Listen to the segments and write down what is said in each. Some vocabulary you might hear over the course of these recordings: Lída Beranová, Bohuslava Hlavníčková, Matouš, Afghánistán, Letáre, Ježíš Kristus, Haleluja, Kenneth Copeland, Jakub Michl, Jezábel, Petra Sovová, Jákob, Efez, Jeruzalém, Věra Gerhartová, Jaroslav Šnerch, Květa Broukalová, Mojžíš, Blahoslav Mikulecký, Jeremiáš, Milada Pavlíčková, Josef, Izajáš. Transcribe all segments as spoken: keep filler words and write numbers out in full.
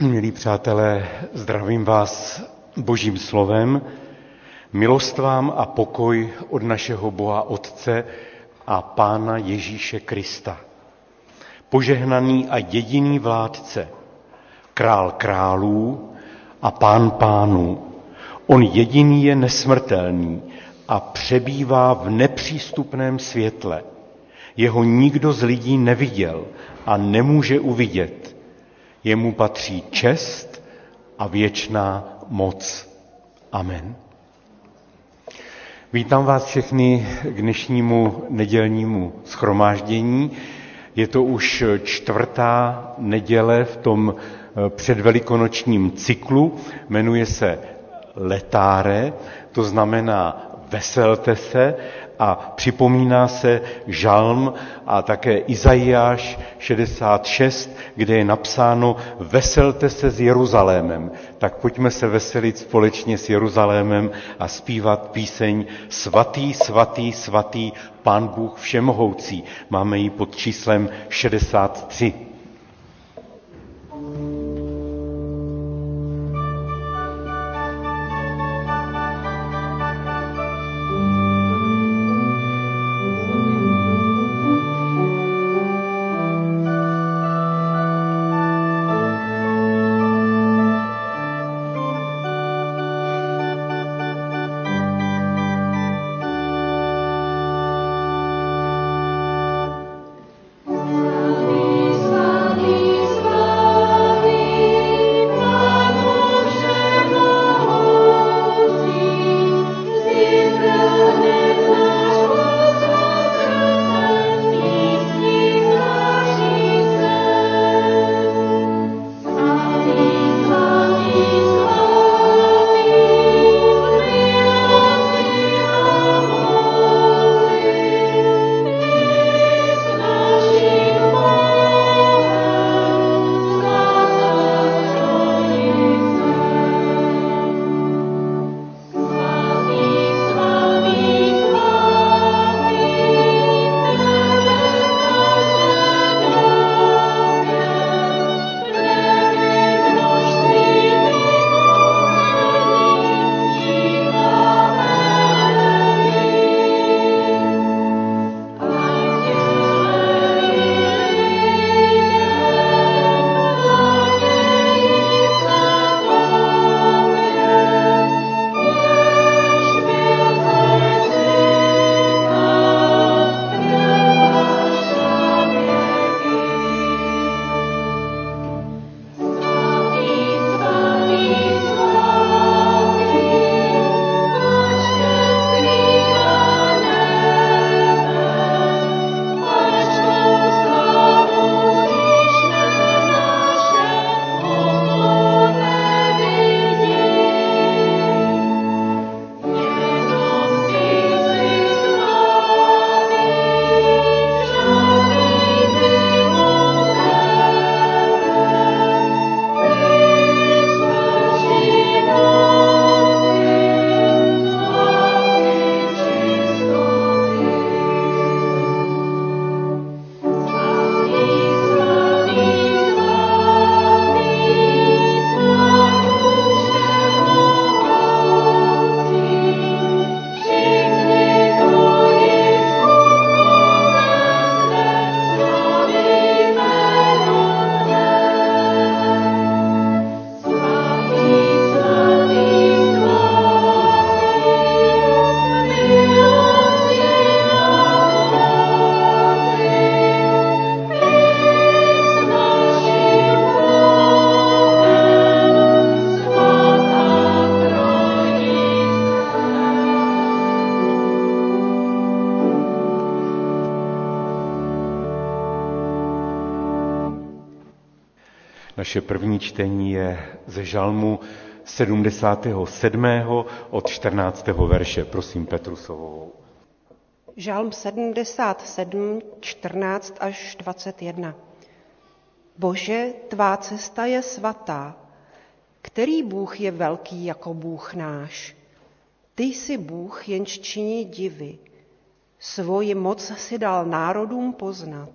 Milí přátelé, zdravím vás Božím slovem, milost vám a pokoj od našeho Boha Otce a Pána Ježíše Krista. Požehnaný a jediný vládce, král králů a pán pánů. On jediný je nesmrtelný a přebývá v nepřístupném světle. Jeho nikdo z lidí neviděl a nemůže uvidět. Jemu patří čest a věčná moc. Amen. Vítám vás všechny k dnešnímu nedělnímu shromáždění. Je to už čtvrtá neděle v tom předvelikonočním cyklu. Jmenuje se Letáre, to znamená veselte se, a připomíná se Žalm a také Izajáš šedesát šest, kde je napsáno veselte se s Jeruzalémem. Tak pojďme se veselit společně s Jeruzalémem a zpívat píseň Svatý, svatý, svatý, Pán Bůh všemohoucí. Máme ji pod číslem šedesát tři. Naše první čtení je ze Žalmu sedmdesát sedm od čtrnáctého verše. Prosím Petru Sovovou. Žalm sedmdesát sedm, čtrnáct až dvacet jedna. Bože, tvá cesta je svatá. Který Bůh je velký jako Bůh náš? Ty jsi Bůh, jenž činí divy. Svoji moc si dal národům poznat.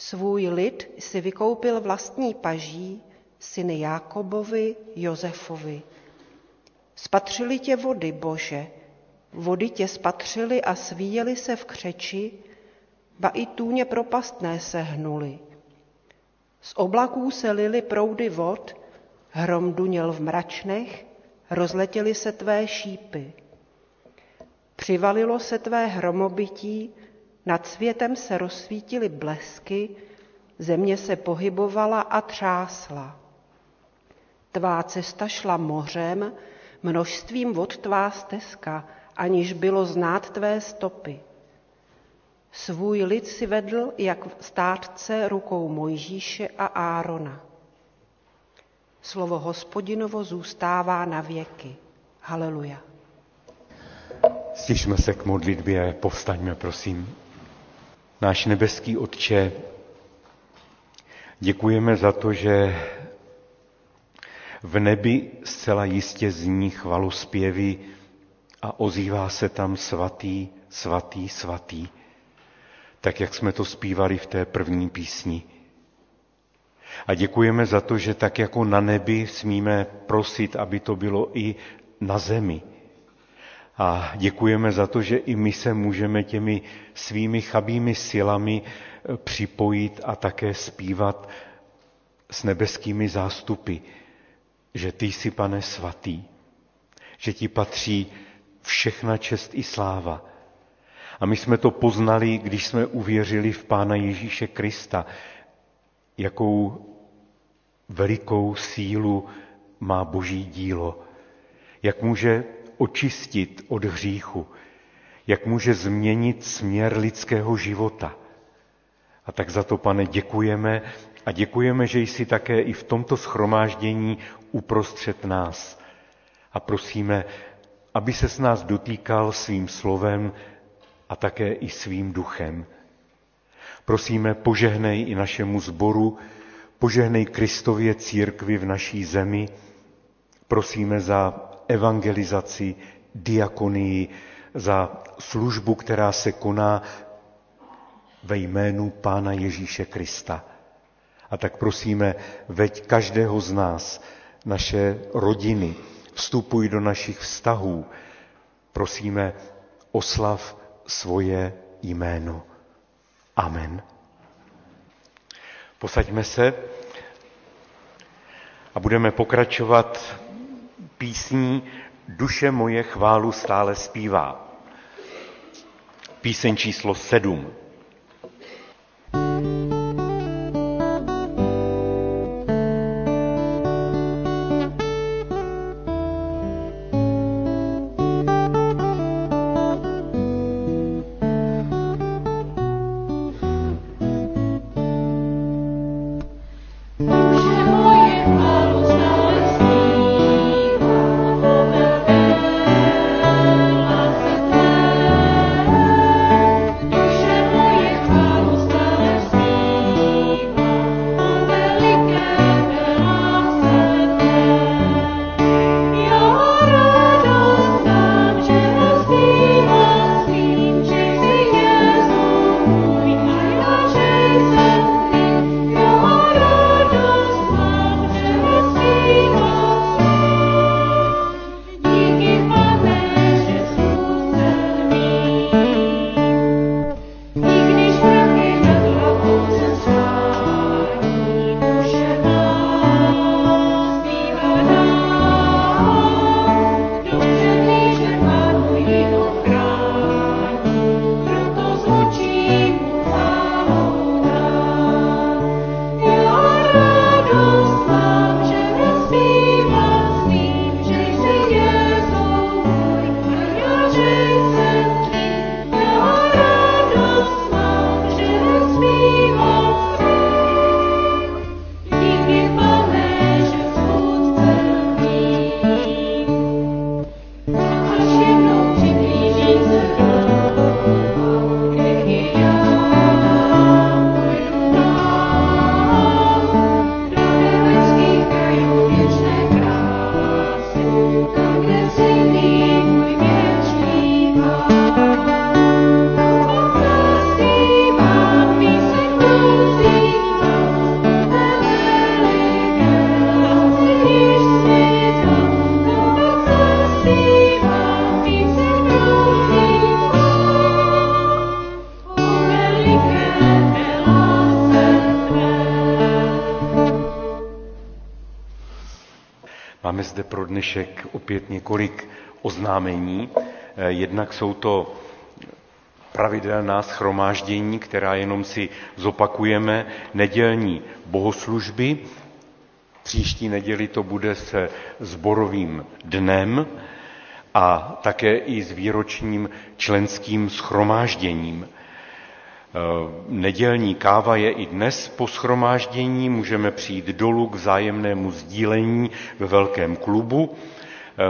Svůj lid si vykoupil vlastní paží, syny Jákobovi, Josefovi. Spatřili tě vody, Bože, vody tě spatřili a svíjeli se v křeči, ba i tůně propastné se hnuly. Z oblaků se lily proudy vod, hrom duněl v mračnech, rozletěly se tvé šípy. Přivalilo se tvé hromobytí, nad světem se rozsvítily blesky, země se pohybovala a třásla. Tvá cesta šla mořem, množstvím vod tvá stezka, aniž bylo znát tvé stopy. Svůj lid si vedl jak státce rukou Mojžíše a Árona. Slovo Hospodinovo zůstává na věky. Haleluja. Stišme se k modlitbě, povstaňme, prosím. Náš nebeský Otče, děkujeme za to, že v nebi zcela jistě zní chvaluspěvy a ozývá se tam svatý, svatý, svatý, tak jak jsme to zpívali v té první písni. A děkujeme za to, že tak jako na nebi smíme prosit, aby to bylo i na zemi. A děkujeme za to, že i my se můžeme těmi svými chabými silami připojit a také zpívat s nebeskými zástupy, že ty jsi, Pane, svatý, že ti patří všechna čest i sláva. A my jsme to poznali, když jsme uvěřili v Pána Ježíše Krista, jakou velikou sílu má Boží dílo, jak může očistit od hříchu, jak může změnit směr lidského života. A tak za to, Pane, děkujeme a děkujeme, že jsi také i v tomto shromáždění uprostřed nás. A prosíme, aby se s nás dotýkal svým slovem a také i svým duchem. Prosíme, požehnej i našemu sboru, požehnej Kristově církvi v naší zemi. Prosíme za evangelizaci, diakonii, za službu, která se koná ve jménu Pána Ježíše Krista. A tak prosíme, veď každého z nás, naše rodiny, vstupuj do našich vztahů. Prosíme, oslav svoje jméno. Amen. Posaďme se a budeme pokračovat písní Duše moje chválu stále zpívá. Píseň číslo sedm. Duše Máme zde pro dnešek opět několik oznámení. Jednak jsou to pravidelná shromáždění, která jenom si zopakujeme, nedělní bohoslužby. Příští neděli to bude se sborovým dnem a také i s výročním členským shromážděním. Nedělní káva je i dnes po shromáždění, můžeme přijít dolů k vzájemnému sdílení ve velkém klubu.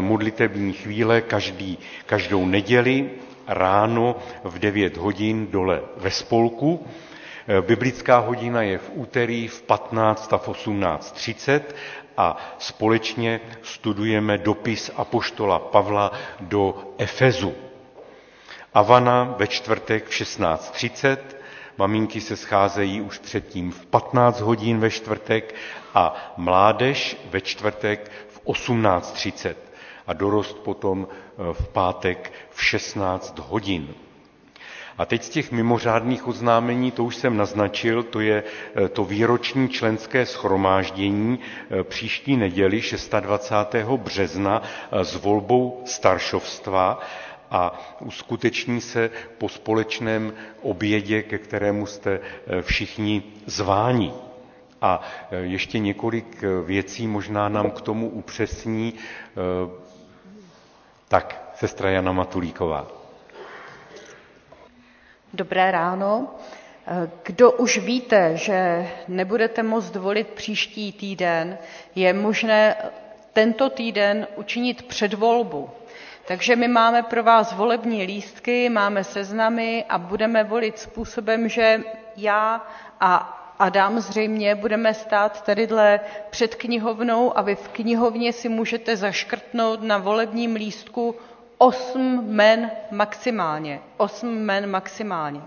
Modlitební chvíle každý, každou neděli ráno v devět hodin dole ve spolku. Biblická hodina je v úterý v patnáct a v osmnáct třicet a společně studujeme dopis apoštola Pavla do Efezu. Avana ve čtvrtek v šestnáct třicet, maminky se scházejí už předtím v patnáct hodin ve čtvrtek a mládež ve čtvrtek v osmnáct třicet a dorost potom v pátek v šestnáct hodin. A teď z těch mimořádných oznámení, to už jsem naznačil, to je to výroční členské shromáždění příští neděli dvacátého šestého března s volbou staršovstva a uskuteční se po společném obědě, ke kterému jste všichni zváni. A ještě několik věcí možná nám k tomu upřesní. Tak, sestra Jana Matulíková. Dobré ráno. Kdo už víte, že nebudete moct volit příští týden, je možné tento týden učinit předvolbu. Takže my máme pro vás volební lístky, máme seznamy a budeme volit způsobem, že já a Adam zřejmě budeme stát tadyhle před knihovnou a vy v knihovně si můžete zaškrtnout na volebním lístku osm men maximálně. Osm men maximálně.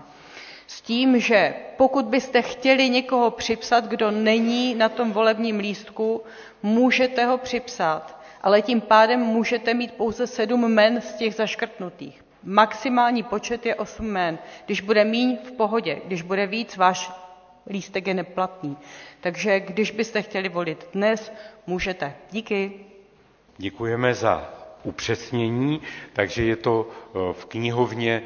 S tím, že pokud byste chtěli někoho připsat, kdo není na tom volebním lístku, můžete ho připsat. Ale tím pádem můžete mít pouze sedm men z těch zaškrtnutých. Maximální počet je osm men. Když bude míň, v pohodě. Když bude víc, váš lístek je neplatný. Takže když byste chtěli volit dnes, můžete. Díky. Děkujeme za upřesnění, takže je to v knihovně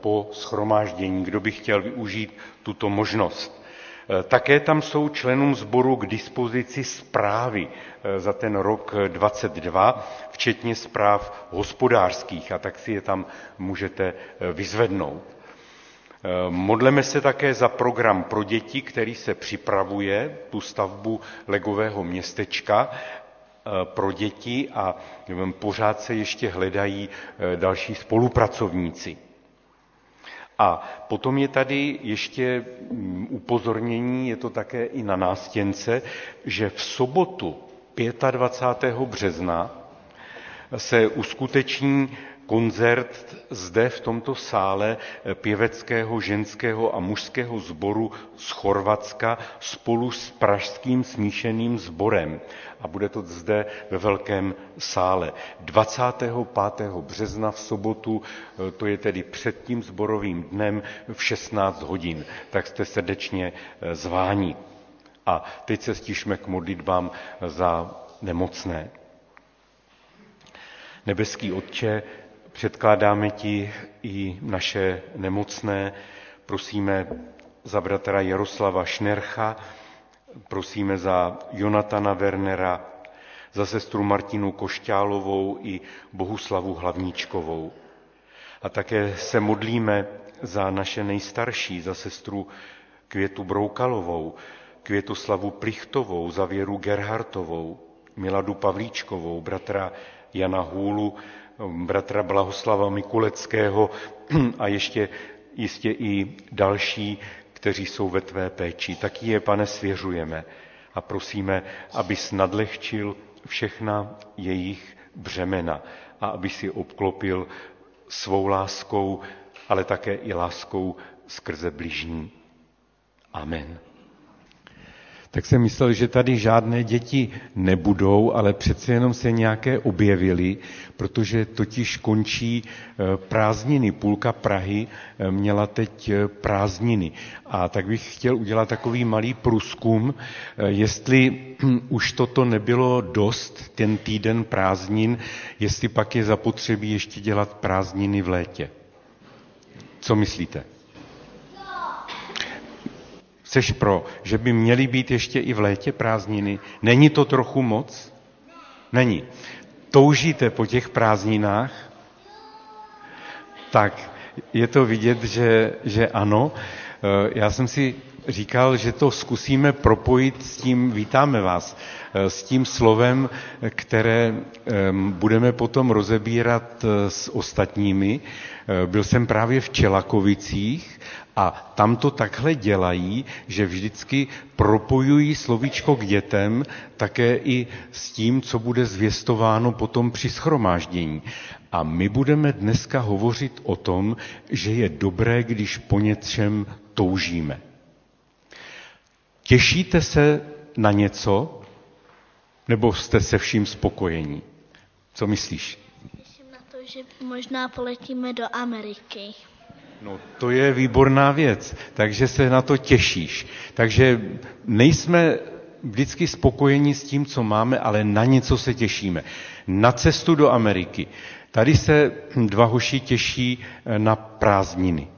po shromáždění, kdo by chtěl využít tuto možnost. Také tam jsou členům sboru k dispozici zprávy za ten rok dvacet dva, včetně zpráv hospodářských, a tak si je tam můžete vyzvednout. Modleme se také za program pro děti, který se připravuje, tu stavbu legového městečka pro děti, a pořád se ještě hledají další spolupracovníci. A potom je tady ještě upozornění, je to také i na nástěnce, že v sobotu dvacátého pátého března se uskuteční koncert zde v tomto sále pěveckého, ženského a mužského sboru z Chorvatska spolu s pražským smíšeným sborem. A bude to zde ve velkém sále. dvacátého pátého března v sobotu, to je tedy před tím sborovým dnem v šestnáct hodin. Tak jste srdečně zváni. A teď se stišme k modlitbám za nemocné. Nebeský Otče, předkládáme ti i naše nemocné, prosíme za bratra Jaroslava Šnercha, prosíme za Jonathana Wernera, za sestru Martinu Košťálovou i Bohuslavu Hlavníčkovou. A také se modlíme za naše nejstarší, za sestru Květu Broukalovou, Květoslavu Prichtovou, za Věru Gerhartovou, Miladu Pavlíčkovou, bratra Jana Hůlu, bratra Blahoslava Mikuleckého a ještě jistě i další, kteří jsou ve tvé péči. Taky je, Pane, svěřujeme a prosíme, abys nadlehčil všechna jejich břemena a abys je obklopil svou láskou, ale také i láskou skrze bližní. Amen. tak jsem myslel, že tady žádné děti nebudou, ale přece jenom se nějaké objevily, protože totiž končí prázdniny. Půlka Prahy měla teď prázdniny. A tak bych chtěl udělat takový malý průzkum, jestli už toto nebylo dost, ten týden prázdnin, jestli pak je zapotřebí ještě dělat prázdniny v létě. Co myslíte? Jseš pro, že by měly být ještě i v létě prázdniny? Není to trochu moc? Není. Toužíte po těch prázdninách? Tak, je to vidět, že, že ano. Já jsem si říkal, že to zkusíme propojit s tím, vítáme vás, s tím slovem, které budeme potom rozebírat s ostatními. Byl jsem právě v Čelakovicích a tam to takhle dělají, že vždycky propojují slovíčko k dětem také i s tím, co bude zvěstováno potom při shromáždění. A my budeme dneska hovořit o tom, že je dobré, když po něčem toužíme. Těšíte se na něco, nebo jste se vším spokojení? Co myslíš? Těším na to, že možná poletíme do Ameriky. No, to je výborná věc, takže se na to těšíš. Takže nejsme vždycky spokojení s tím, co máme, ale na něco se těšíme. Na cestu do Ameriky. Tady se dva hoši těší na prázdniny.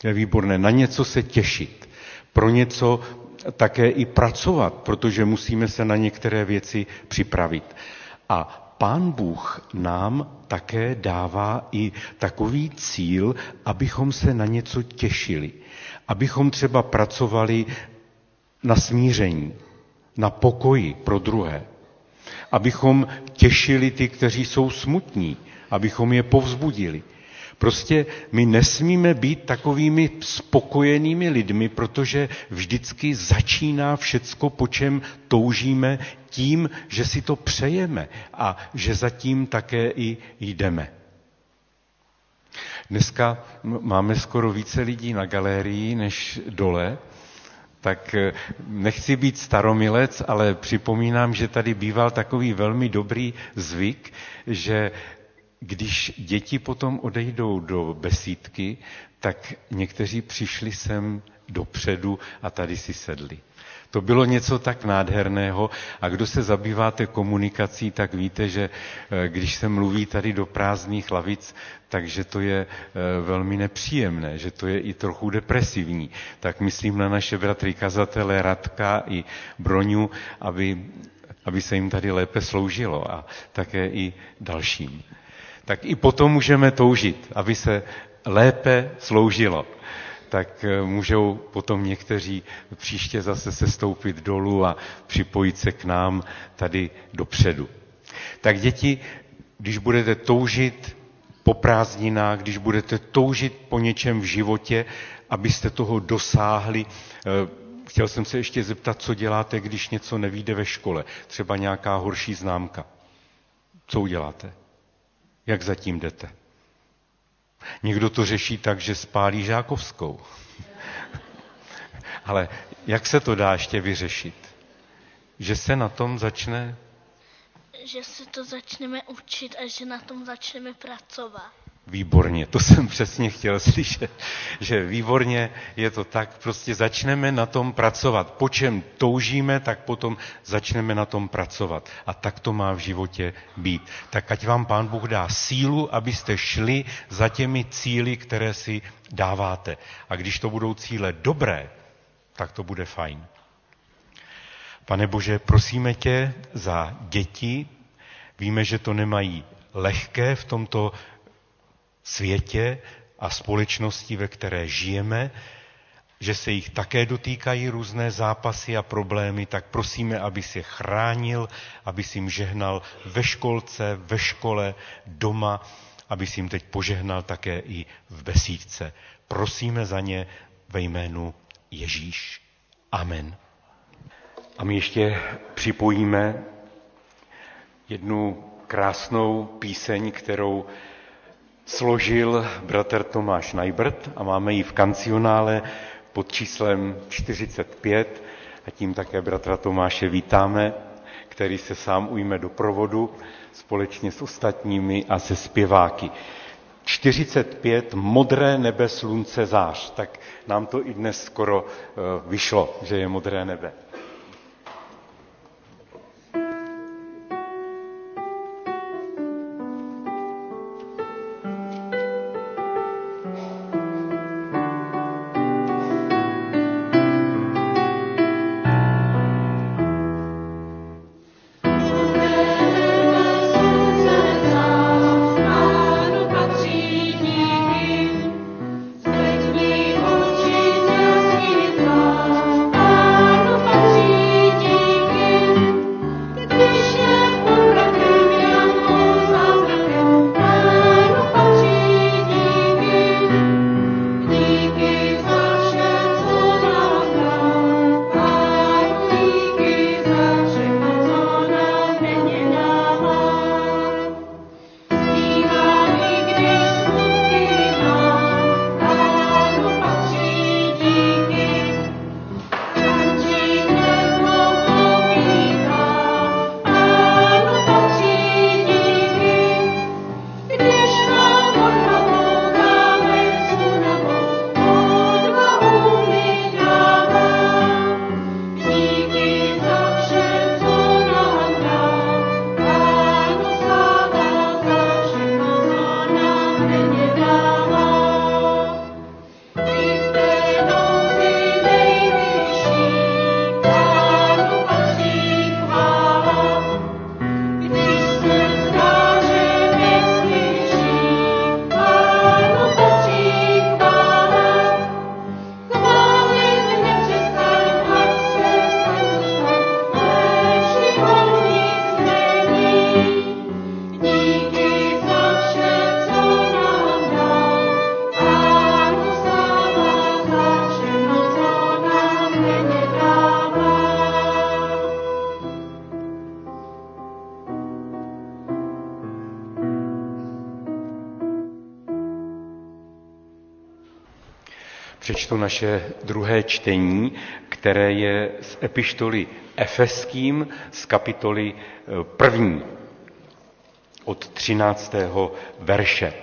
To je výborné, na něco se těšit. Pro něco také i pracovat, protože musíme se na některé věci připravit. A Pán Bůh nám také dává i takový cíl, abychom se na něco těšili. Abychom třeba pracovali na smíření, na pokoji pro druhé. Abychom těšili ty, kteří jsou smutní, abychom je povzbudili. Prostě my nesmíme být takovými spokojenými lidmi, protože vždycky začíná všecko, po čem toužíme, tím, že si to přejeme a že zatím také i jdeme. Dneska máme skoro více lidí na galerii než dole, tak nechci být staromilec, ale připomínám, že tady býval takový velmi dobrý zvyk, že když děti potom odejdou do besídky, tak někteří přišli sem dopředu a tady si sedli. To bylo něco tak nádherného a kdo se zabýváte komunikací, tak víte, že když se mluví tady do prázdných lavic, takže to je velmi nepříjemné, že to je i trochu depresivní. Tak myslím na naše bratry kazatele Radka i Broňu, aby, aby se jim tady lépe sloužilo a také i dalším. Tak i potom můžeme toužit, aby se lépe sloužilo. Tak můžou potom někteří příště zase sestoupit dolů a připojit se k nám tady dopředu. Tak děti, když budete toužit po prázdninách, když budete toužit po něčem v životě, abyste toho dosáhli, chtěl jsem se ještě zeptat, co děláte, když něco nevyjde ve škole, třeba nějaká horší známka. Co uděláte? Jak zatím jdete? Někdo to řeší tak, že spálí žákovskou. Ale jak se to dá ještě vyřešit? Že se na tom začne... Že se to začneme učit a že na tom začneme pracovat. Výborně, to jsem přesně chtěl slyšet, že výborně je to tak, prostě začneme na tom pracovat. Po čem toužíme, tak potom začneme na tom pracovat. A tak to má v životě být. Tak ať vám Pán Bůh dá sílu, abyste šli za těmi cíli, které si dáváte. A když to budou cíle dobré, tak to bude fajn. Pane Bože, prosíme tě za děti. Víme, že to nemají lehké v tomto světě a společnosti, ve které žijeme, že se jich také dotýkají různé zápasy a problémy, tak prosíme, aby si chránil, aby si jim žehnal ve školce, ve škole, doma, aby si jim teď požehnal také i v besídce. Prosíme za ně ve jménu Ježíš. Amen. A my ještě připojíme jednu krásnou píseň, kterou složil bratr Tomáš Najbrt a máme ji v kancionále pod číslem čtyřicet pět A tím také bratra Tomáše vítáme, který se sám ujme do provodu společně s ostatními a se zpěváky. čtyřicet pět modré nebe, slunce, zář. Tak nám to i dnes skoro vyšlo, že je modré nebe. Přečtu naše druhé čtení, které je z epištoly Efeským z kapitoly první od třináctého verše.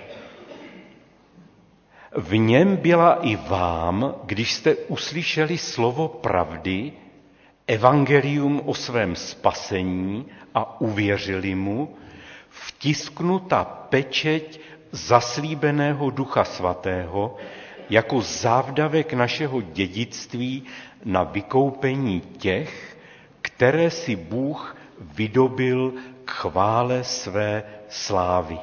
V něm byla i vám, když jste uslyšeli slovo pravdy, evangelium o svém spasení a uvěřili mu, vtisknuta pečeť zaslíbeného Ducha Svatého, jako závdavek našeho dědictví na vykoupení těch, které si Bůh vydobyl k chvále své slávy.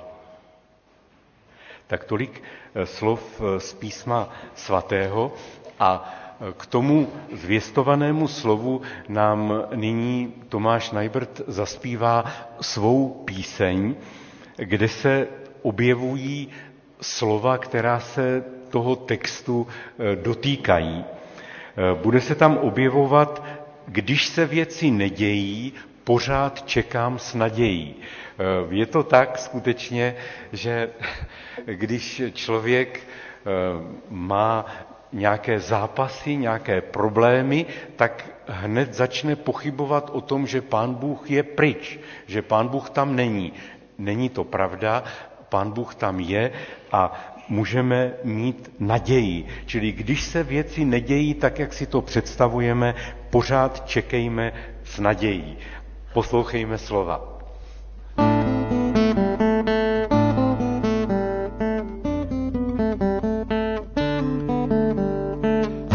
Tak tolik slov z písma svatého a k tomu zvěstovanému slovu nám nyní Tomáš Najbrt zaspívá svou píseň, kde se objevují slova, která se toho textu dotýkají. Bude se tam objevovat, když se věci nedějí, pořád čekám s nadějí. Je to tak skutečně, že když člověk má nějaké zápasy, nějaké problémy, tak hned začne pochybovat o tom, že Pán Bůh je pryč, že Pán Bůh tam není. Není to pravda, Pán Bůh tam je a můžeme mít naději. Čili když se věci nedějí tak, jak si to představujeme, pořád čekejme s nadějí. Poslouchejme slova.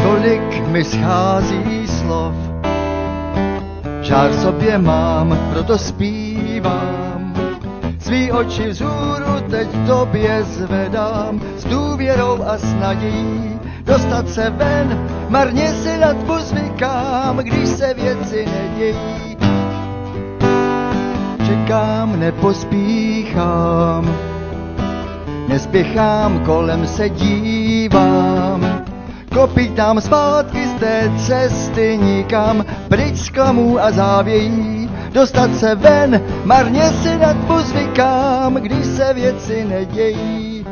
Tolik mi schází slov, žár v sobě mám, proto zpívám. Svý oči vzhůru teď tobě zvedám, s důvěrou a s nadějí dostat se ven, marně si na tvu zvykám, když se věci nedějí. Čekám, nepospíchám, nespěchám, kolem se dívám, kopítám zpátky z té cesty nikam, pryč z klamů a závějí. Dostat se ven, marně si na tvu zvykám, když se věci nedějí.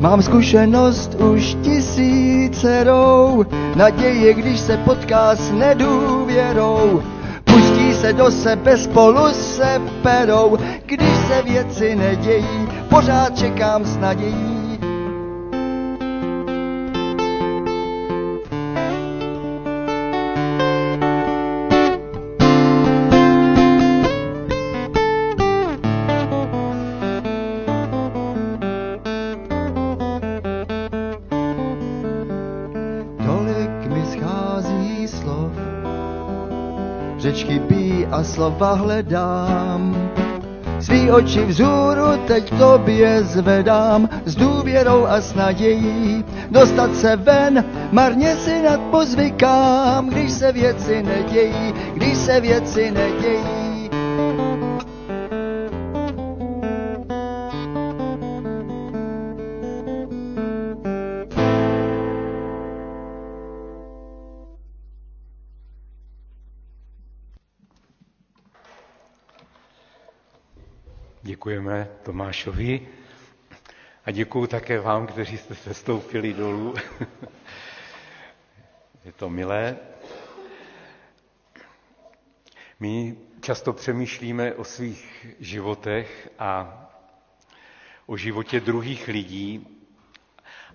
Mám zkušenost už tisícerou, naděje, když se potká s nedůvěrou. Pustí se do sebe, spolu se perou, když se věci nedějí, pořád čekám s nadějí. Řeč chybí a slova hledám, svý oči vzhůru teď k tobě zvedám, s důvěrou a s nadějí dostat se ven, marně si nadpozvykám, když se věci nedějí, když se věci nedějí. Děkujeme Tomášovi a děkuju také vám, kteří jste se stoupili dolů. Je to milé. My často přemýšlíme o svých životech a o životě druhých lidí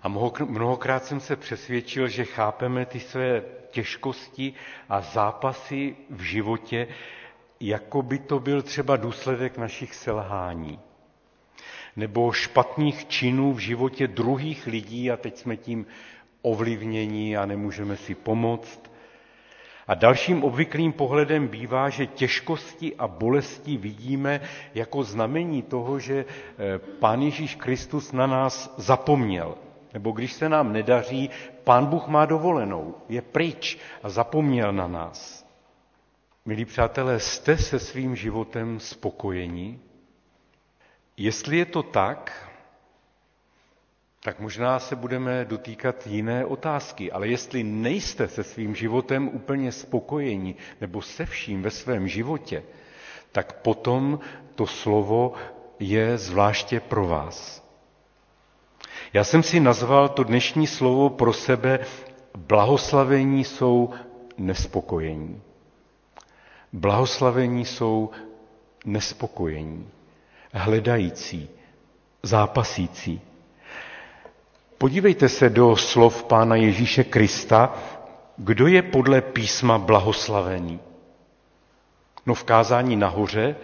a mnohokrát jsem se přesvědčil, že chápeme ty své těžkosti a zápasy v životě, jako by to byl třeba důsledek našich selhání nebo špatných činů v životě druhých lidí a teď jsme tím ovlivněni a nemůžeme si pomoct. A dalším obvyklým pohledem bývá, že těžkosti a bolesti vidíme jako znamení toho, že Pán Ježíš Kristus na nás zapomněl. Nebo když se nám nedaří, Pán Bůh má dovolenou, je pryč a zapomněl na nás. Milí přátelé, jste se svým životem spokojeni? Jestli je to tak, tak možná se budeme dotýkat jiné otázky, ale jestli nejste se svým životem úplně spokojeni nebo se vším ve svém životě, tak potom to slovo je zvláště pro vás. Já jsem si nazval to dnešní slovo pro sebe Blahoslavení jsou nespokojení. Blahoslavení jsou nespokojení, hledající, zápasící. Podívejte se do slov Pána Ježíše Krista, kdo je podle písma blahoslavený. No v kázání nahoře,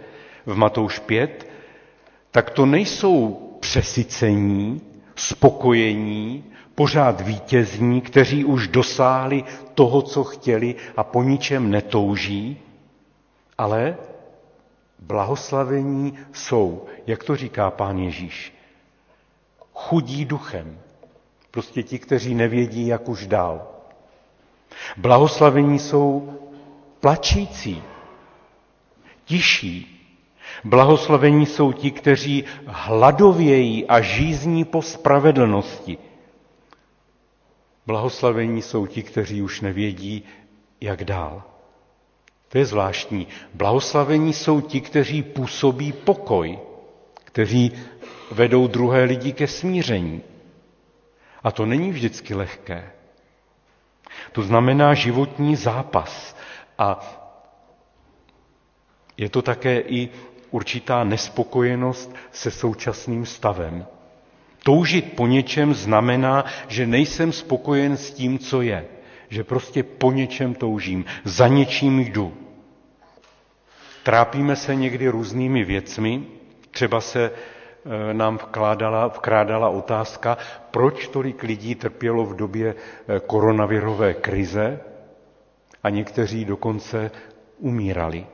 v Matouš pět, tak to nejsou přesycení, spokojení, pořád vítězní, kteří už dosáhli toho, co chtěli a po ničem netouží, ale blahoslavení jsou, jak to říká Pán Ježíš, chudí duchem. Prostě ti, kteří nevědí, jak už dál. Blahoslavení jsou plačící, tiší. Blahoslavení jsou ti, kteří hladovějí a žízní po spravedlnosti. Blahoslavení jsou ti, kteří už nevědí, jak dál. To je zvláštní. Blahoslavení jsou ti, kteří působí pokoj, kteří vedou druhé lidi ke smíření. A to není vždycky lehké. To znamená životní zápas. A je to také i určitá nespokojenost se současným stavem. Toužit po něčem znamená, že nejsem spokojen s tím, co je. Že prostě po něčem toužím, za něčím jdu. Trápíme se někdy různými věcmi, třeba se nám vkládala, vkrádala otázka, proč tolik lidí trpělo v době koronavirové krize a někteří dokonce umírali.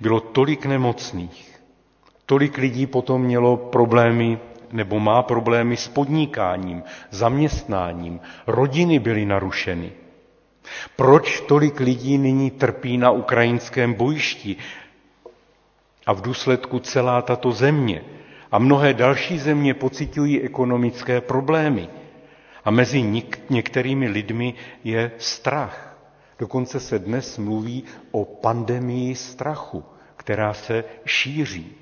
Bylo tolik nemocných, tolik lidí potom mělo problémy, nebo má problémy s podnikáním, zaměstnáním, rodiny byly narušeny. Proč tolik lidí nyní trpí na ukrajinském bojišti a v důsledku celá tato země a mnohé další země pociťují ekonomické problémy a mezi něk- některými lidmi je strach. Dokonce se dnes mluví o pandemii strachu, která se šíří.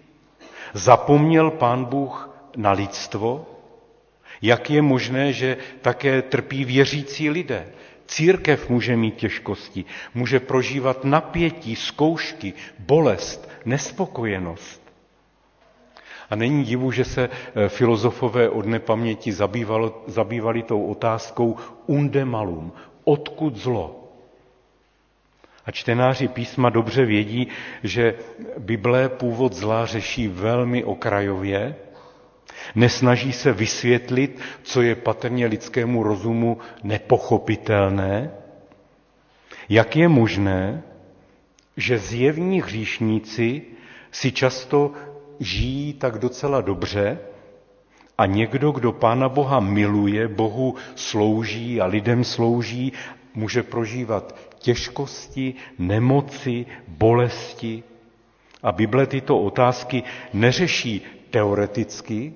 Zapomněl Pán Bůh na lidstvo, Jak je možné, že také trpí věřící lidé? Církev může mít těžkosti, může prožívat napětí, zkoušky, bolest, nespokojenost. A není divu, že se filozofové od nepaměti zabývalo, zabývali tou otázkou unde malum, odkud zlo. A čtenáři písma dobře vědí, že Bible původ zla řeší velmi okrajově, nesnaží se vysvětlit, co je patrně lidskému rozumu nepochopitelné, jak je možné, že zjevní hříšníci si často žijí tak docela dobře a někdo, kdo Pána Boha miluje, Bohu slouží a lidem slouží, může prožívat těžkosti, nemoci, bolesti. A Bible tyto otázky neřeší teoreticky,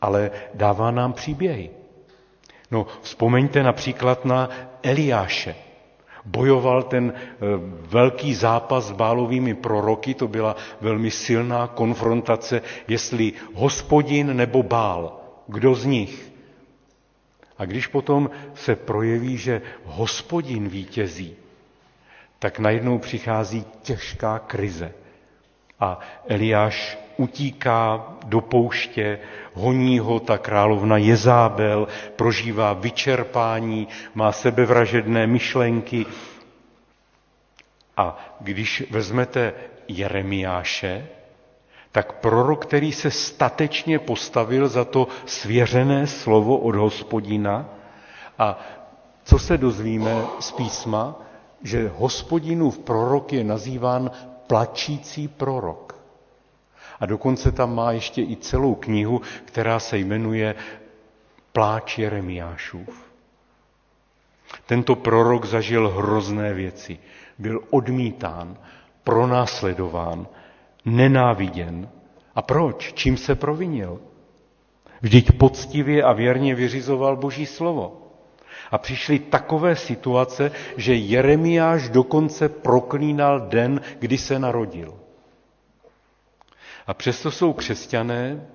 ale dává nám příběhy. No, vzpomeňte například na Eliáše. Bojoval ten velký zápas s Bálovými proroky, to byla velmi silná konfrontace, jestli Hospodin nebo Bál, kdo z nich. A když potom se projeví, že Hospodin vítězí, tak najednou přichází těžká krize. A Eliáš utíká do pouště, honí ho ta královna Jezábel, prožívá vyčerpání, má sebevražedné myšlenky. A když vezmete Jeremiáše, tak prorok, který se statečně postavil za to svěřené slovo od Hospodina, a co se dozvíme z písma, že Hospodinův prorok je nazýván plačící prorok. A dokonce tam má ještě i celou knihu, která se jmenuje Pláč Jeremiášův. Tento prorok zažil hrozné věci. Byl odmítán, pronásledován, nenáviděn. A proč? Čím se provinil? Vždyť poctivě a věrně vyřizoval Boží slovo. A přišly takové situace, že Jeremiáš dokonce proklínal den, kdy se narodil. A přesto jsou křesťané,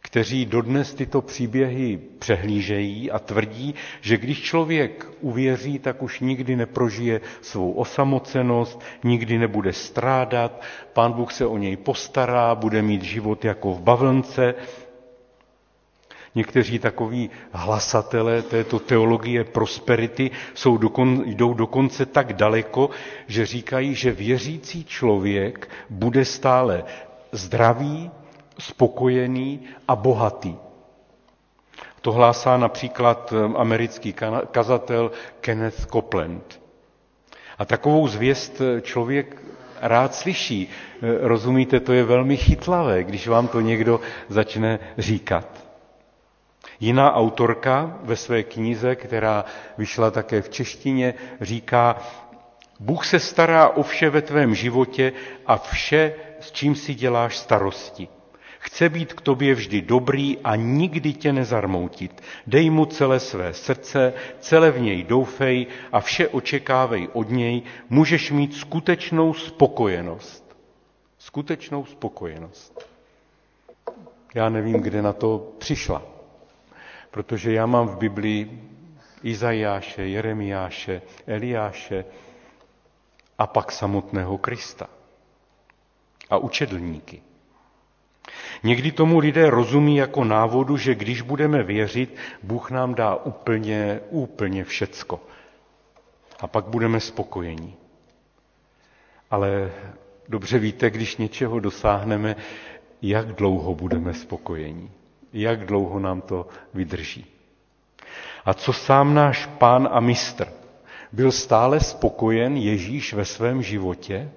kteří dodnes tyto příběhy přehlížejí a tvrdí, že když člověk uvěří, tak už nikdy neprožije svou osamocenost, nikdy nebude strádat, Pán Bůh se o něj postará, bude mít život jako v bavlnce. Někteří takoví hlasatelé této teologie prosperity jsou dokon, jdou dokonce tak daleko, že říkají, že věřící člověk bude stále zdravý, spokojený a bohatý. To hlásá například americký kazatel Kenneth Copeland. A takovou zvěst člověk rád slyší. Rozumíte, to je velmi chytlavé, když vám to někdo začne říkat. Jiná autorka ve své knize, která vyšla také v češtině, říká: Bůh se stará o vše ve tvém životě a vše, s čím si děláš starosti. Chce být k tobě vždy dobrý a nikdy tě nezarmoutit. Dej mu celé své srdce, celé v něj doufej a vše očekávej od něj. Můžeš mít skutečnou spokojenost. Skutečnou spokojenost. Já nevím, kde na to přišla. Protože já mám v Biblii Izajáše, Jeremiáše, Eliáše a pak samotného Krista a učedlníky. Někdy tomu lidé rozumí jako návodu, že když budeme věřit, Bůh nám dá úplně, úplně všecko. A pak budeme spokojeni. Ale dobře víte, když něčeho dosáhneme, jak dlouho budeme spokojeni. Jak dlouho nám to vydrží. A co sám náš Pán a mistr? Byl stále spokojen Ježíš ve svém životě?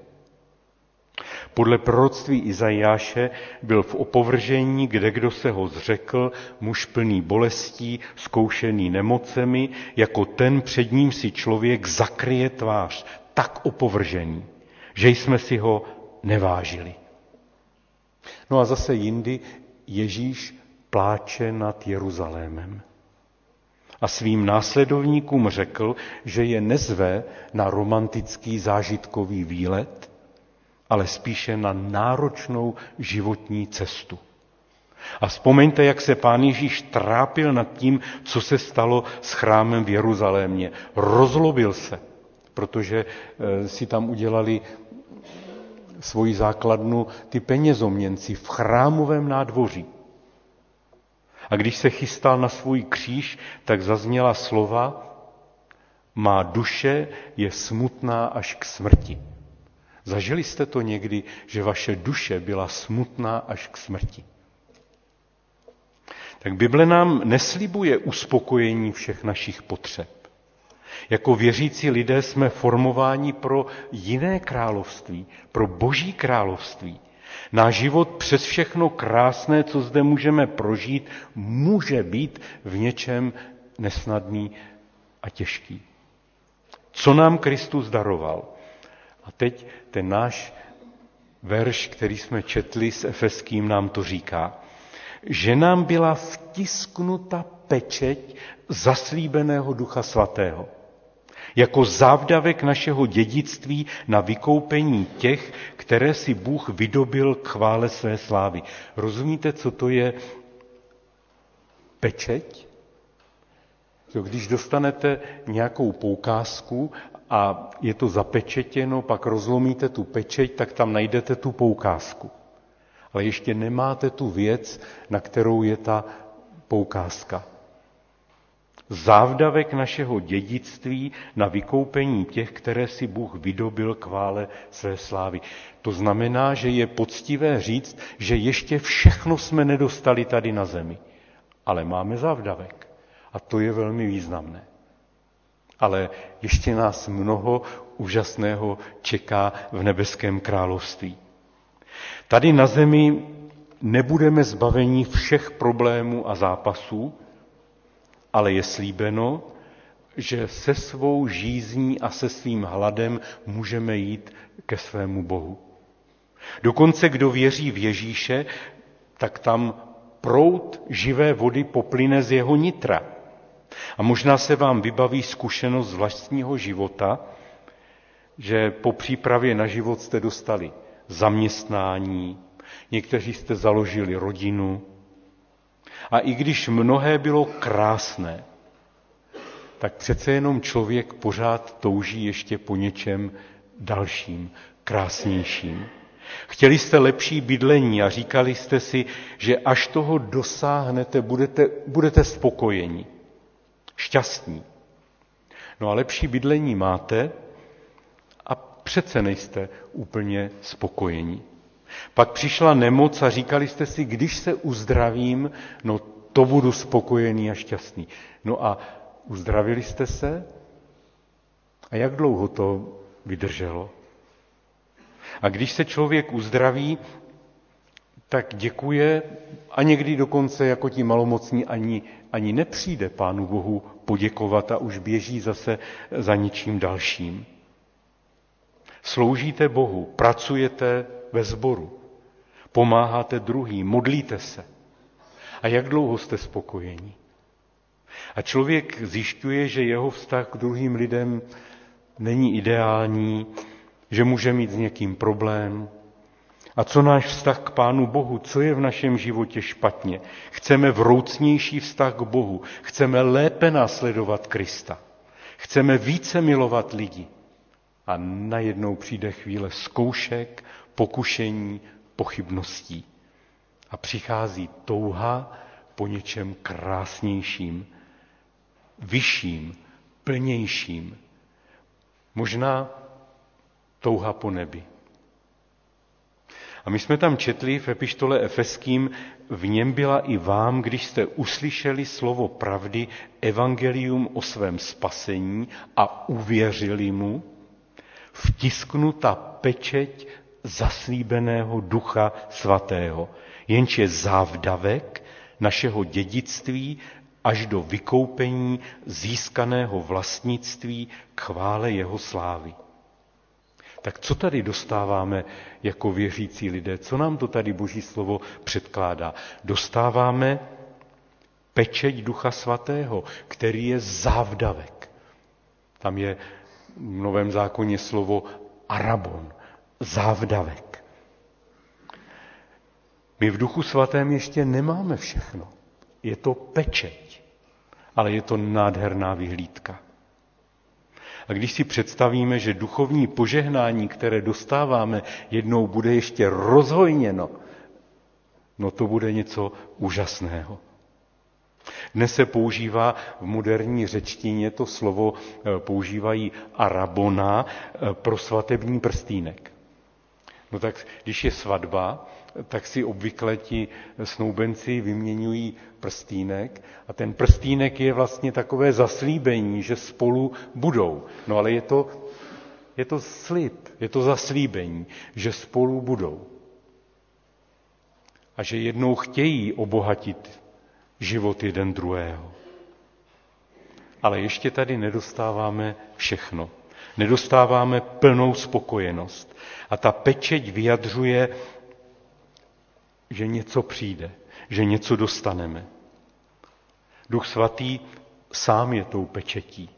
Podle proroctví Izajáše byl v opovržení, kdekdo se ho zřekl, muž plný bolestí, zkoušený nemocemi, jako ten před ním si člověk zakryje tvář, tak opovržený, že jsme si ho nevážili. No a zase jindy Ježíš pláče nad Jeruzalémem. A svým následovníkům řekl, že je nezve na romantický zážitkový výlet, ale spíše na náročnou životní cestu. A vzpomeňte, jak se pán Ježíš trápil nad tím, co se stalo s chrámem v Jeruzalémě. Rozlobil se, protože si tam udělali svoji základnu ty penězoměnci v chrámovém nádvoří. A když se chystal na svůj kříž, tak zazněla slova: má duše je smutná až k smrti. Zažili jste to někdy, že vaše duše byla smutná až k smrti? Tak Bible nám neslibuje uspokojení všech našich potřeb. Jako věřící lidé jsme formováni pro jiné království, pro Boží království. Náš život přes všechno krásné, co zde můžeme prožít, může být v něčem nesnadný a těžký. Co nám Kristus daroval? A teď ten náš verš, který jsme četli s Efeským, nám to říká. Že nám byla vtisknuta pečeť zaslíbeného Ducha Svatého jako závdavek našeho dědictví na vykoupení těch, které si Bůh vydobil k chvále své slávy. Rozumíte, co to je pečeť? Když dostanete nějakou poukázku a je to zapečetěno, pak rozlomíte tu pečeť, tak tam najdete tu poukázku. Ale ještě nemáte tu věc, na kterou je ta poukázka. Závdavek našeho dědictví na vykoupení těch, které si Bůh vydobil k chvále své slávy. To znamená, že je poctivé říct, že ještě všechno jsme nedostali tady na zemi, ale máme závdavek. A to je velmi významné. Ale ještě nás mnoho úžasného čeká v nebeském království. Tady na zemi nebudeme zbaveni všech problémů a zápasů, ale je slíbeno, že se svou žízní a se svým hladem můžeme jít ke svému Bohu. Dokonce kdo věří v Ježíše, tak tam proud živé vody poplyne z jeho nitra. A možná se vám vybaví zkušenost z vlastního života, že po přípravě na život jste dostali zaměstnání, někteří jste založili rodinu. A i když mnohé bylo krásné, tak přece jenom člověk pořád touží ještě po něčem dalším, krásnějším. Chtěli jste lepší bydlení a říkali jste si, že až toho dosáhnete, budete, budete spokojeni, šťastní. No a lepší bydlení máte, přece nejste úplně spokojení. Pak přišla nemoc a říkali jste si, když se uzdravím, no to budu spokojený a šťastný. No a uzdravili jste se? A jak dlouho to vydrželo? A když se člověk uzdraví, tak děkuje a někdy dokonce jako ti malomocní ani, ani nepřijde Pánu Bohu poděkovat a už běží zase za něčím dalším. Sloužíte Bohu, pracujete ve sboru, pomáháte druhým, modlíte se. A jak dlouho jste spokojeni? A člověk zjišťuje, že jeho vztah k druhým lidem není ideální, že může mít s někým problém. A co náš vztah k Pánu Bohu, co je v našem životě špatně? Chceme vroucnější vztah k Bohu, chceme lépe následovat Krista, chceme více milovat lidi. A najednou přijde chvíle zkoušek, pokušení, pochybností. A přichází touha po něčem krásnějším, vyšším, plnějším. Možná touha po nebi. A my jsme tam četli v epištole Efeským, v něm byla i vám, když jste uslyšeli slovo pravdy, evangelium o svém spasení a uvěřili mu, vtisknuta pečeť zaslíbeného Ducha Svatého, jenž je závdavek našeho dědictví až do vykoupení získaného vlastnictví k chvále jeho slávy. Tak co tady dostáváme jako věřící lidé? Co nám to tady Boží slovo předkládá? Dostáváme pečeť Ducha Svatého, který je závdavek. Tam je v Novém zákoně slovo arabon, závdavek. My v Duchu svatém ještě nemáme všechno. Je to pečeť, ale je to nádherná vyhlídka. A když si představíme, že duchovní požehnání, které dostáváme, jednou bude ještě rozhojněno, no to bude něco úžasného. Dnes se používá v moderní řečtině, to slovo používají arabona pro svatební prstýnek. No tak, když je svatba, tak si obvykle ti snoubenci vyměňují prstýnek a ten prstýnek je vlastně takové zaslíbení, že spolu budou. No ale je to, je to slib, je to zaslíbení, že spolu budou. A že jednou chtějí obohatit život jeden druhého. Ale ještě tady nedostáváme všechno. Nedostáváme plnou spokojenost. A ta pečeť vyjadřuje, že něco přijde, že něco dostaneme. Duch svatý sám je tou pečetí.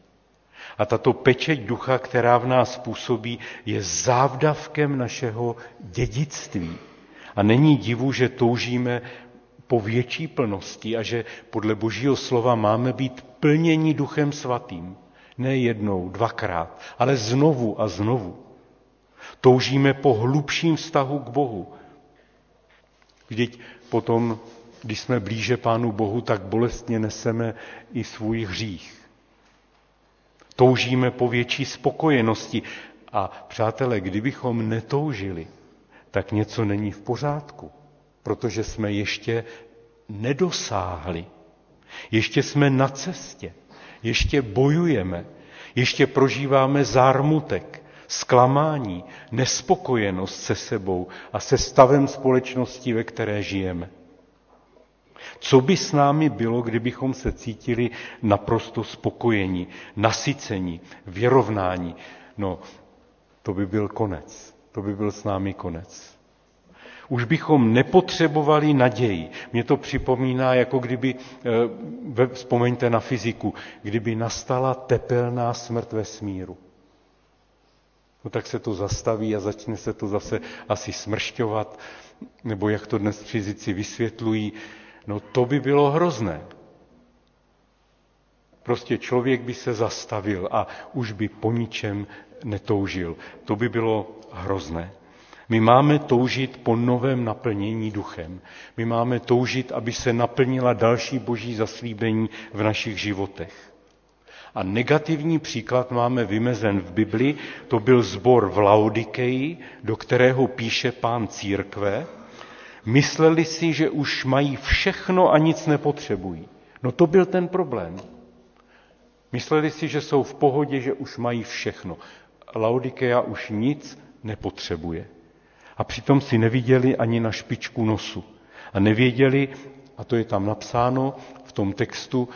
A tato pečeť ducha, která v nás působí, je závdavkem našeho dědictví. A není divu, že toužíme po větší plnosti a že podle Božího slova máme být plněni Duchem svatým. Ne jednou, dvakrát, ale znovu a znovu. Toužíme po hlubším vztahu k Bohu. Vždyť potom, když jsme blíže Pánu Bohu, tak bolestně neseme i svůj hřích. Toužíme po větší spokojenosti. A přátelé, kdybychom netoužili, tak něco není v pořádku, protože jsme ještě nedosáhli. Ještě jsme na cestě, ještě bojujeme, ještě prožíváme zármutek, zklamání, nespokojenost se sebou a se stavem společnosti, ve které žijeme. Co by s námi bylo, kdybychom se cítili naprosto spokojení, nasycení, vyrovnání? No, to by byl konec. To by byl s námi konec. Už bychom nepotřebovali naději. Mně to připomíná, jako kdyby, vzpomeňte na fyziku, kdyby nastala tepelná smrt vesmíru. No tak se to zastaví a začne se to zase asi smršťovat, nebo jak to dnes fyzici vysvětlují. No to by bylo hrozné. Prostě člověk by se zastavil a už by po ničem netoužil. To by bylo hrozné. My máme toužit po novém naplnění duchem. My máme toužit, aby se naplnila další boží zaslíbení v našich životech. A negativní příklad máme vymezen v Bibli, to byl sbor v Laodikeji, do kterého píše pán církve. Mysleli si, že už mají všechno a nic nepotřebují. No to byl ten problém. Mysleli si, že jsou v pohodě, že už mají všechno. Laodikeja už nic nepotřebuje. A přitom si neviděli ani na špičku nosu. A nevěděli, a to je tam napsáno v tom textu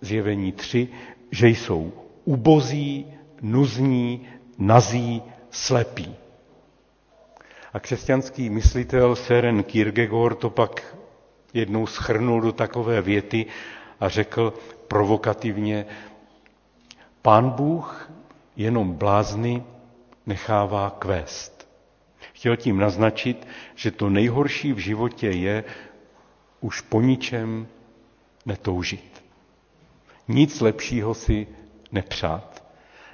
Zjevení tři, že jsou ubozí, nuzní, nazí, slepí. A křesťanský myslitel Søren Kierkegaard to pak jednou shrnul do takové věty a řekl provokativně: Pán Bůh jenom blázny nechává kvést. Chtěl tím naznačit, že to nejhorší v životě je už po ničem netoužit. Nic lepšího si nepřát.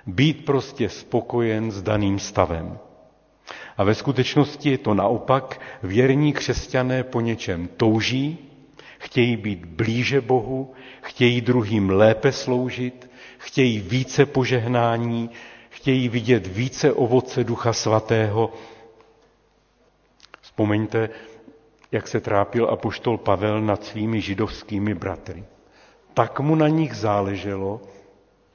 Být prostě spokojen s daným stavem. A ve skutečnosti je to naopak. Věrní křesťané po něčem touží, chtějí být blíže Bohu, chtějí druhým lépe sloužit, chtějí více požehnání, chtějí vidět více ovoce Ducha Svatého. Vzpomeňte, jak se trápil apoštol Pavel nad svými židovskými bratry. Tak mu na nich záleželo,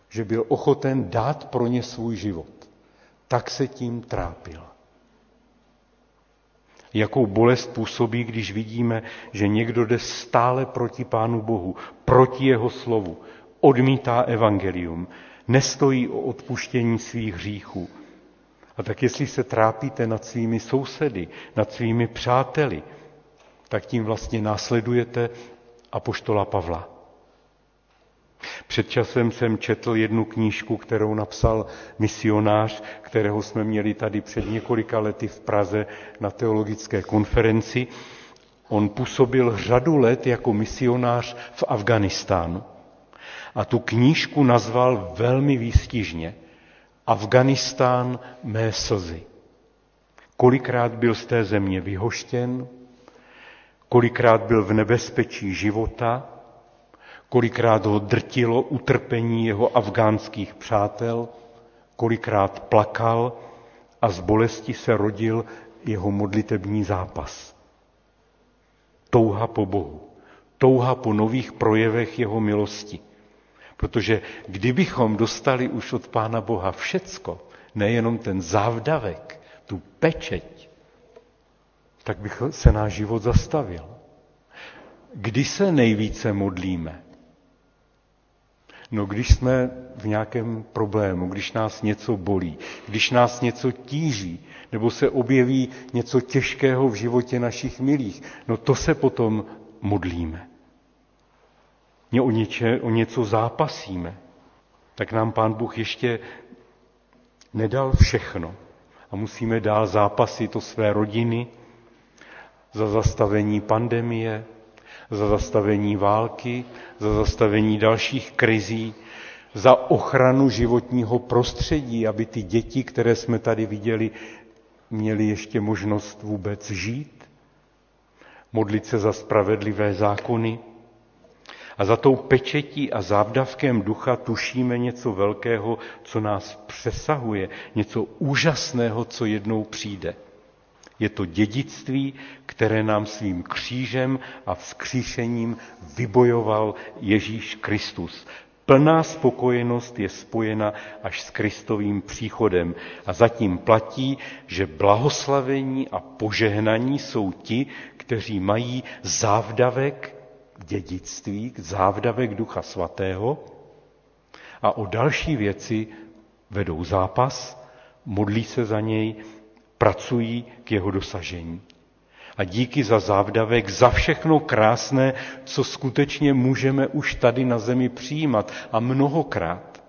že byl ochoten dát pro ně svůj život. Tak se tím trápil. Jakou bolest působí, když vidíme, že někdo jde stále proti Pánu Bohu, proti jeho slovu, odmítá evangelium, nestojí o odpuštění svých hříchů. A tak jestli se trápíte nad svými sousedy, nad svými přáteli, tak tím vlastně následujete apoštola Pavla. Před časem jsem četl jednu knížku, kterou napsal misionář, kterého jsme měli tady před několika lety v Praze na teologické konferenci. On působil řadu let jako misionář v Afghánistánu a tu knížku nazval velmi výstižně Afghánistán mé slzy. Kolikrát byl z té země vyhoštěn, kolikrát byl v nebezpečí života, kolikrát ho drtilo utrpení jeho afgánských přátel, kolikrát plakal a z bolesti se rodil jeho modlitební zápas. Touha po Bohu, touha po nových projevech jeho milosti. Protože kdybychom dostali už od Pána Boha všecko, nejenom ten závdavek, tu pečeť, tak bych se náš život zastavil. Kdy se nejvíce modlíme? No, když jsme v nějakém problému, když nás něco bolí, když nás něco tíží, nebo se objeví něco těžkého v životě našich milých, no to se potom modlíme. Ně o, něče, o něco zápasíme, tak nám Pán Bůh ještě nedal všechno. A musíme dál zápasit o své rodiny, za zastavení pandemie, za zastavení války, za zastavení dalších krizí, za ochranu životního prostředí, aby ty děti, které jsme tady viděli, měly ještě možnost vůbec žít, modlit se za spravedlivé zákony. A za tou pečetí a závdavkem ducha tušíme něco velkého, co nás přesahuje, něco úžasného, co jednou přijde. Je to dědictví, které nám svým křížem a vzkříšením vybojoval Ježíš Kristus. Plná spokojenost je spojena až s Kristovým příchodem a zatím platí, že blahoslavení a požehnaní jsou ti, kteří mají závdavek dědictví, závdavek Ducha Svatého a o další věci vedou zápas, modlí se za něj, pracují k jeho dosažení. A díky za závdavek, za všechno krásné, co skutečně můžeme už tady na zemi přijímat a mnohokrát.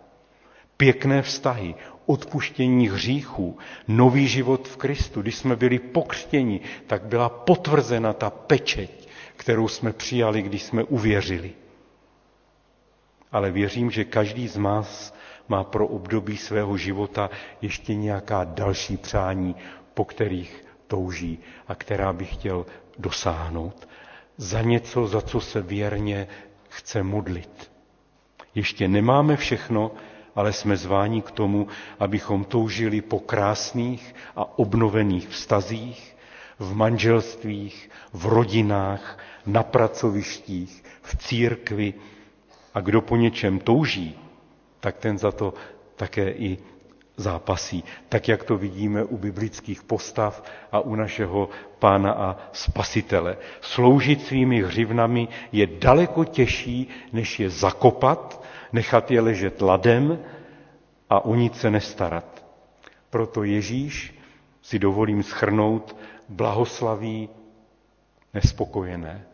Pěkné vztahy, odpuštění hříchů, nový život v Kristu. Když jsme byli pokřtěni, tak byla potvrzena ta pečeť, kterou jsme přijali, když jsme uvěřili. Ale věřím, že každý z nás má pro období svého života ještě nějaká další přání, po kterých touží a která by chtěl dosáhnout. Za něco, za co se věrně chce modlit. Ještě nemáme všechno, ale jsme zváni k tomu, abychom toužili po krásných a obnovených vztazích, v manželstvích, v rodinách, na pracovištích, v církvi. A kdo po něčem touží, tak ten za to také i zápasí. Tak, jak to vidíme u biblických postav a u našeho Pána a Spasitele. Sloužit svými hřivnami je daleko těžší, než je zakopat, nechat je ležet ladem a o nic se nestarat. Proto Ježíš, si dovolím shrnout, blahoslaví nespokojené,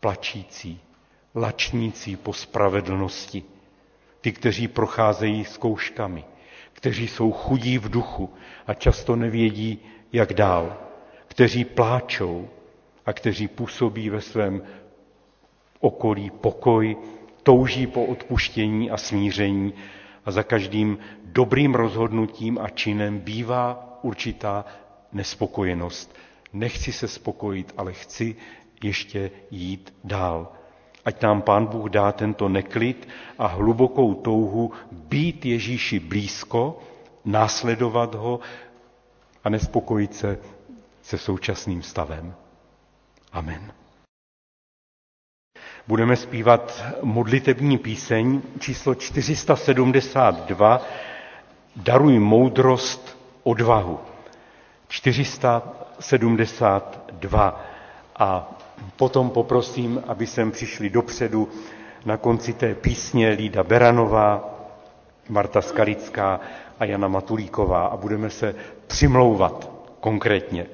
plačící, lačnící po spravedlnosti. Ty, kteří procházejí zkouškami, kteří jsou chudí v duchu a často nevědí, jak dál, kteří pláčou a kteří působí ve svém okolí pokoj, touží po odpuštění a smíření a za každým dobrým rozhodnutím a činem bývá určitá nespokojenost. Nechci se spokojit, ale chci ještě jít dál. Ať nám Pán Bůh dá tento neklid a hlubokou touhu být Ježíši blízko, následovat ho a nespokojit se se současným stavem. Amen. Budeme zpívat modlitební píseň číslo čtyři sta sedmdesát dva Daruj moudrost, odvahu. čtyři sta sedmdesát dva a potom poprosím, aby sem přišli dopředu na konci té písně Lída Beranová, Marta Skalická a Jana Matulíková a budeme se přimlouvat konkrétně.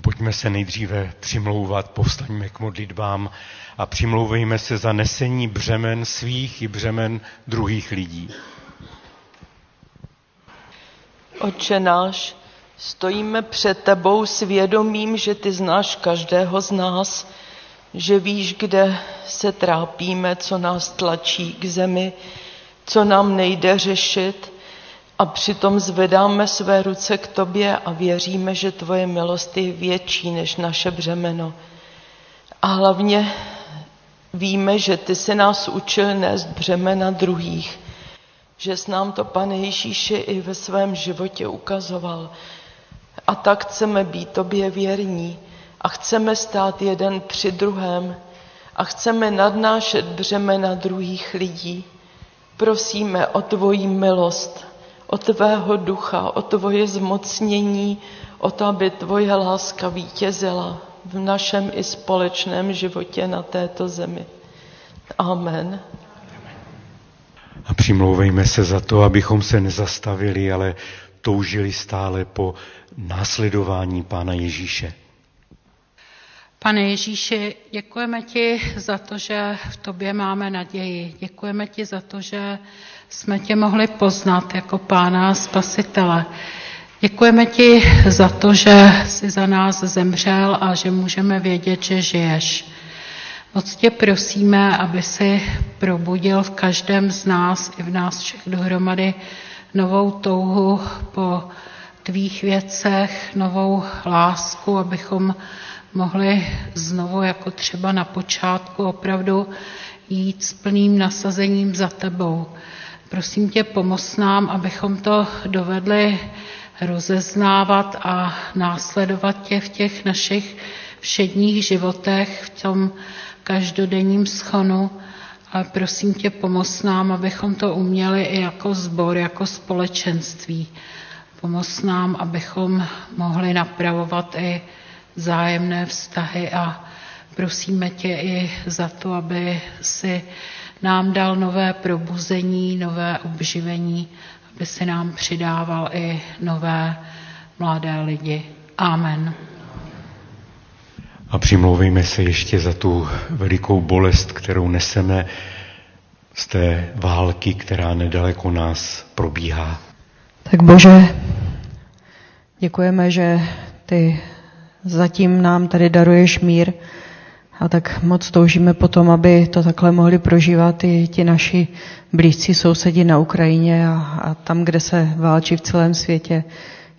Pojďme se nejdříve přimlouvat, povstaňme k modlitbám a přimlouvejme se za nesení břemen svých i břemen druhých lidí. Otče náš, stojíme před tebou s vědomím, že ty znáš každého z nás, že víš, kde se trápíme, co nás tlačí k zemi, co nám nejde řešit, a přitom zvedáme své ruce k tobě a věříme, že tvoje milost je větší než naše břemeno. A hlavně víme, že ty jsi nás učil nést břemena druhých, že jsi nám to, Pane Ježíši, i ve svém životě ukazoval. A tak chceme být tobě věrní a chceme stát jeden při druhém a chceme nadnášet břemena druhých lidí. Prosíme o tvoji milost, o tvého ducha, o tvoje zmocnění, o to, aby tvoje láska vítězila v našem i společném životě na této zemi. Amen. A přimlouvejme se za to, abychom se nezastavili, ale toužili stále po následování Pána Ježíše. Pane Ježíši, děkujeme ti za to, že v tobě máme naději. Děkujeme ti za to, že jsme tě mohli poznat jako Pána a Spasitele. Děkujeme ti za to, že jsi za nás zemřel a že můžeme vědět, že žiješ. Moc tě prosíme, aby si probudil v každém z nás i v nás všech dohromady novou touhu po tvých věcech, novou lásku, abychom mohli znovu, jako třeba na počátku, opravdu jít s plným nasazením za tebou. Prosím tě, pomoz nám, abychom to dovedli rozeznávat a následovat tě v těch našich všedních životech, v tom každodenním schonu. A prosím tě, pomoz nám, abychom to uměli i jako sbor, jako společenství. Pomoz nám, abychom mohli napravovat i vzájemné vztahy, a prosíme tě i za to, aby si nám dal nové probuzení, nové obživení, aby si nám přidával i nové mladé lidi. Amen. A přimlouvejme se ještě za tu velikou bolest, kterou neseme z té války, která nedaleko nás probíhá. Tak Bože, děkujeme, že ty zatím nám tady daruješ mír, a tak moc toužíme potom, aby to takhle mohli prožívat i ti naši blízcí sousedi na Ukrajině a, a tam, kde se válčí v celém světě.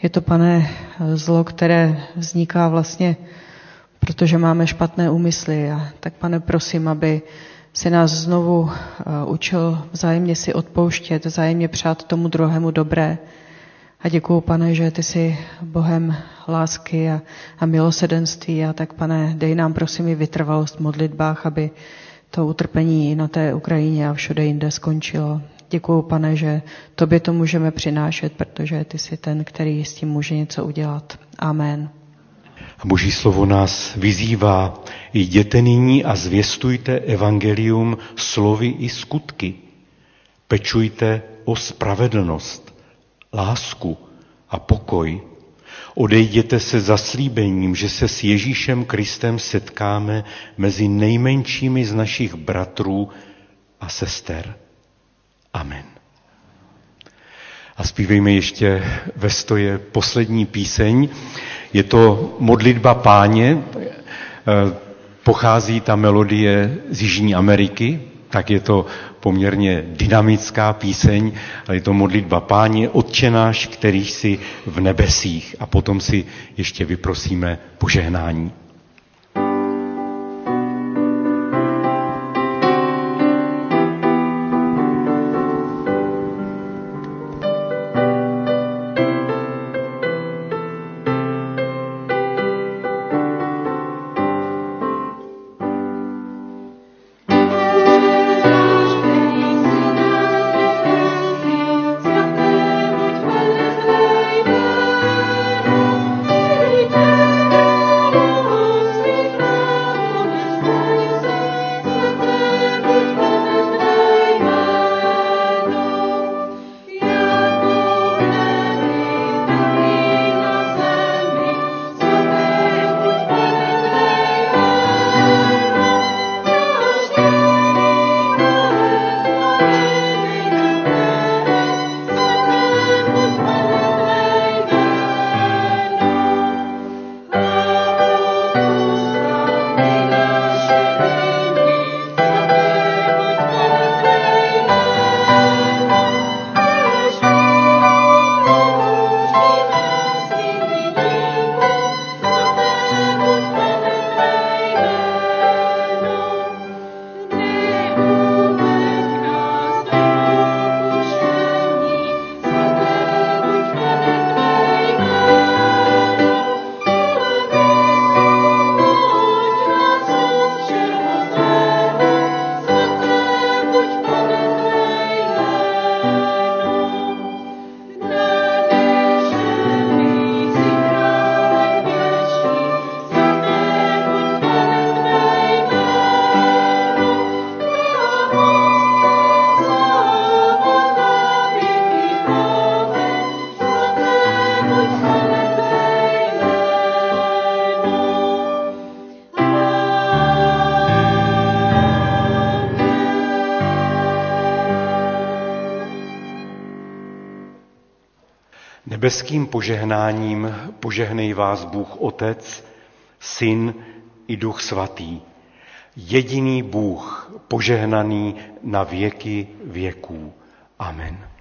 Je to, Pane, zlo, které vzniká vlastně, protože máme špatné úmysly. A tak, Pane, prosím, aby si nás znovu učil vzájemně si odpouštět, vzájemně přát tomu druhému dobré. A děkuju, Pane, že ty jsi Bohem lásky a, a milosedenství. A tak, Pane, dej nám, prosím, i vytrvalost v modlitbách, aby to utrpení na té Ukrajině a všude jinde skončilo. Děkuju, Pane, že tobě to můžeme přinášet, protože ty jsi ten, který s tím může něco udělat. Amen. A Boží slovo nás vyzývá: jděte nyní a zvěstujte evangelium slovy i skutky. Pečujte o spravedlnost, lásku a pokoj. Odejděte se zaslíbením, že se s Ježíšem Kristem setkáme mezi nejmenšími z našich bratrů a sester. Amen. A zpívejme ještě ve stoje poslední píseň. Je to modlitba Páně, pochází ta melodie z Jižní Ameriky, tak je to poměrně dynamická píseň, ale je to modlitba Páně, Otče náš, který jsi v nebesích. A potom si ještě vyprosíme požehnání. Oh, Nebeským požehnáním požehnej vás Bůh Otec, Syn i Duch Svatý. Jediný Bůh, požehnaný na věky věků. Amen.